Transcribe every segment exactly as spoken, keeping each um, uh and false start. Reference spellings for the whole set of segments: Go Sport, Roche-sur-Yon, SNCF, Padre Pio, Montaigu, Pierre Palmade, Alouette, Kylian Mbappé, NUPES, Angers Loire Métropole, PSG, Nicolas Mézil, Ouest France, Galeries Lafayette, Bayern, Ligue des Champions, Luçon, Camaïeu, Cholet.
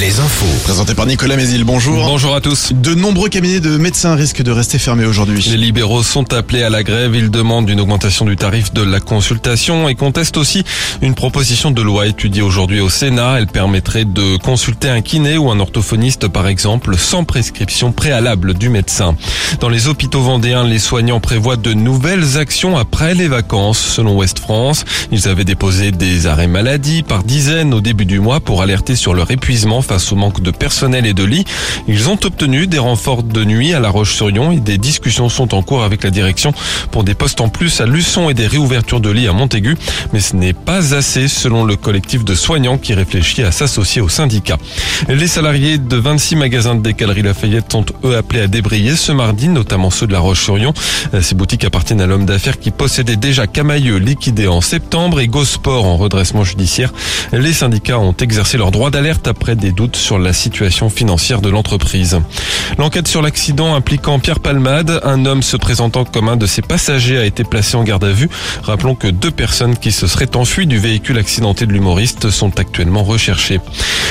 Les infos. Présenté par Nicolas Mézil, bonjour. Bonjour à tous. De nombreux cabinets de médecins risquent de rester fermés aujourd'hui. Les libéraux sont appelés à la grève. Ils demandent une augmentation du tarif de la consultation et contestent aussi une proposition de loi étudiée aujourd'hui au Sénat. Elle permettrait de consulter un kiné ou un orthophoniste, par exemple, sans prescription préalable du médecin. Dans les hôpitaux vendéens, les soignants prévoient de nouvelles actions après les vacances. Selon Ouest France, ils avaient déposé des arrêts maladie par dizaines au début du mois pour alerter sur leur épuisement face au manque de personnel et de lits. Ils ont obtenu des renforts de nuit à la Roche-sur-Yon et des discussions sont en cours avec la direction pour des postes en plus à Luçon et des réouvertures de lits à Montaigu. Mais ce n'est pas assez selon le collectif de soignants qui réfléchit à s'associer au syndicat. Les salariés de vingt-six magasins des Galeries Lafayette sont eux appelés à débrayer ce mardi, notamment ceux de la Roche-sur-Yon. Ces boutiques appartiennent à l'homme d'affaires qui possédait déjà Camaïeu, liquidé en septembre, et Go Sport en redressement judiciaire. Les syndicats ont exercé leur droit d'alerte après des doutes sur la situation financière de l'entreprise. L'enquête sur l'accident impliquant Pierre Palmade, un homme se présentant comme un de ses passagers, a été placé en garde à vue. Rappelons que deux personnes qui se seraient enfuies du véhicule accidenté de l'humoriste sont actuellement recherchées.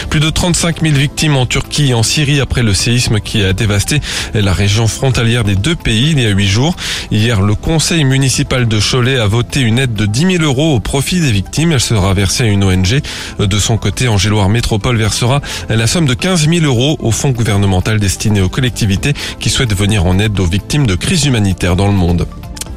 Plus de trente-cinq mille victimes en Turquie et en Syrie après le séisme qui a dévasté la région frontalière des deux pays il y a huit jours. Hier, le conseil municipal de Cholet a voté une aide de dix mille euros au profit des victimes. Elle sera versée à une O N G. De son côté, Angers Loire Métropole versera la somme de quinze mille euros au fonds gouvernemental destiné aux collectivités qui souhaitent venir en aide aux victimes de crises humanitaires dans le monde.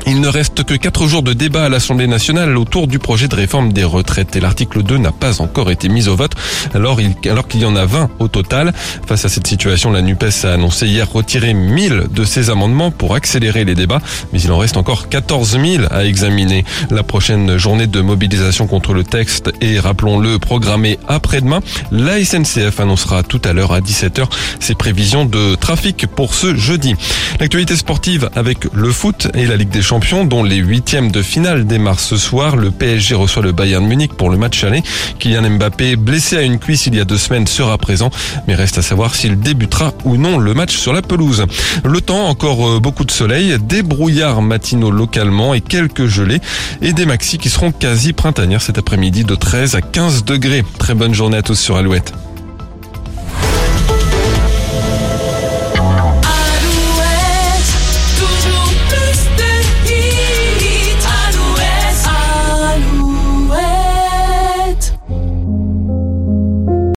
Il ne reste que quatre jours de débat à l'Assemblée nationale autour du projet de réforme des retraites et l'article deux n'a pas encore été mis au vote alors, il, alors qu'il y en a vingt au total. Face à cette situation, la NUPES a annoncé hier retirer mille de ses amendements pour accélérer les débats, mais il en reste encore quatorze mille à examiner. La prochaine journée de mobilisation contre le texte est, rappelons-le, programmée après-demain. La S N C F annoncera tout à l'heure à dix-sept heures ses prévisions de trafic pour ce jeudi. L'actualité sportive avec le foot et la Ligue des Champions, dont les huitièmes de finale démarrent ce soir. Le P S G reçoit le Bayern de Munich pour le match aller. Kylian Mbappé, blessé à une cuisse il y a deux semaines, sera présent, mais reste à savoir s'il débutera ou non le match sur la pelouse. Le temps, encore beaucoup de soleil, des brouillards matinaux localement et quelques gelées, et des maxis qui seront quasi printanières cet après-midi de treize à quinze degrés. Très bonne journée à tous sur Alouette.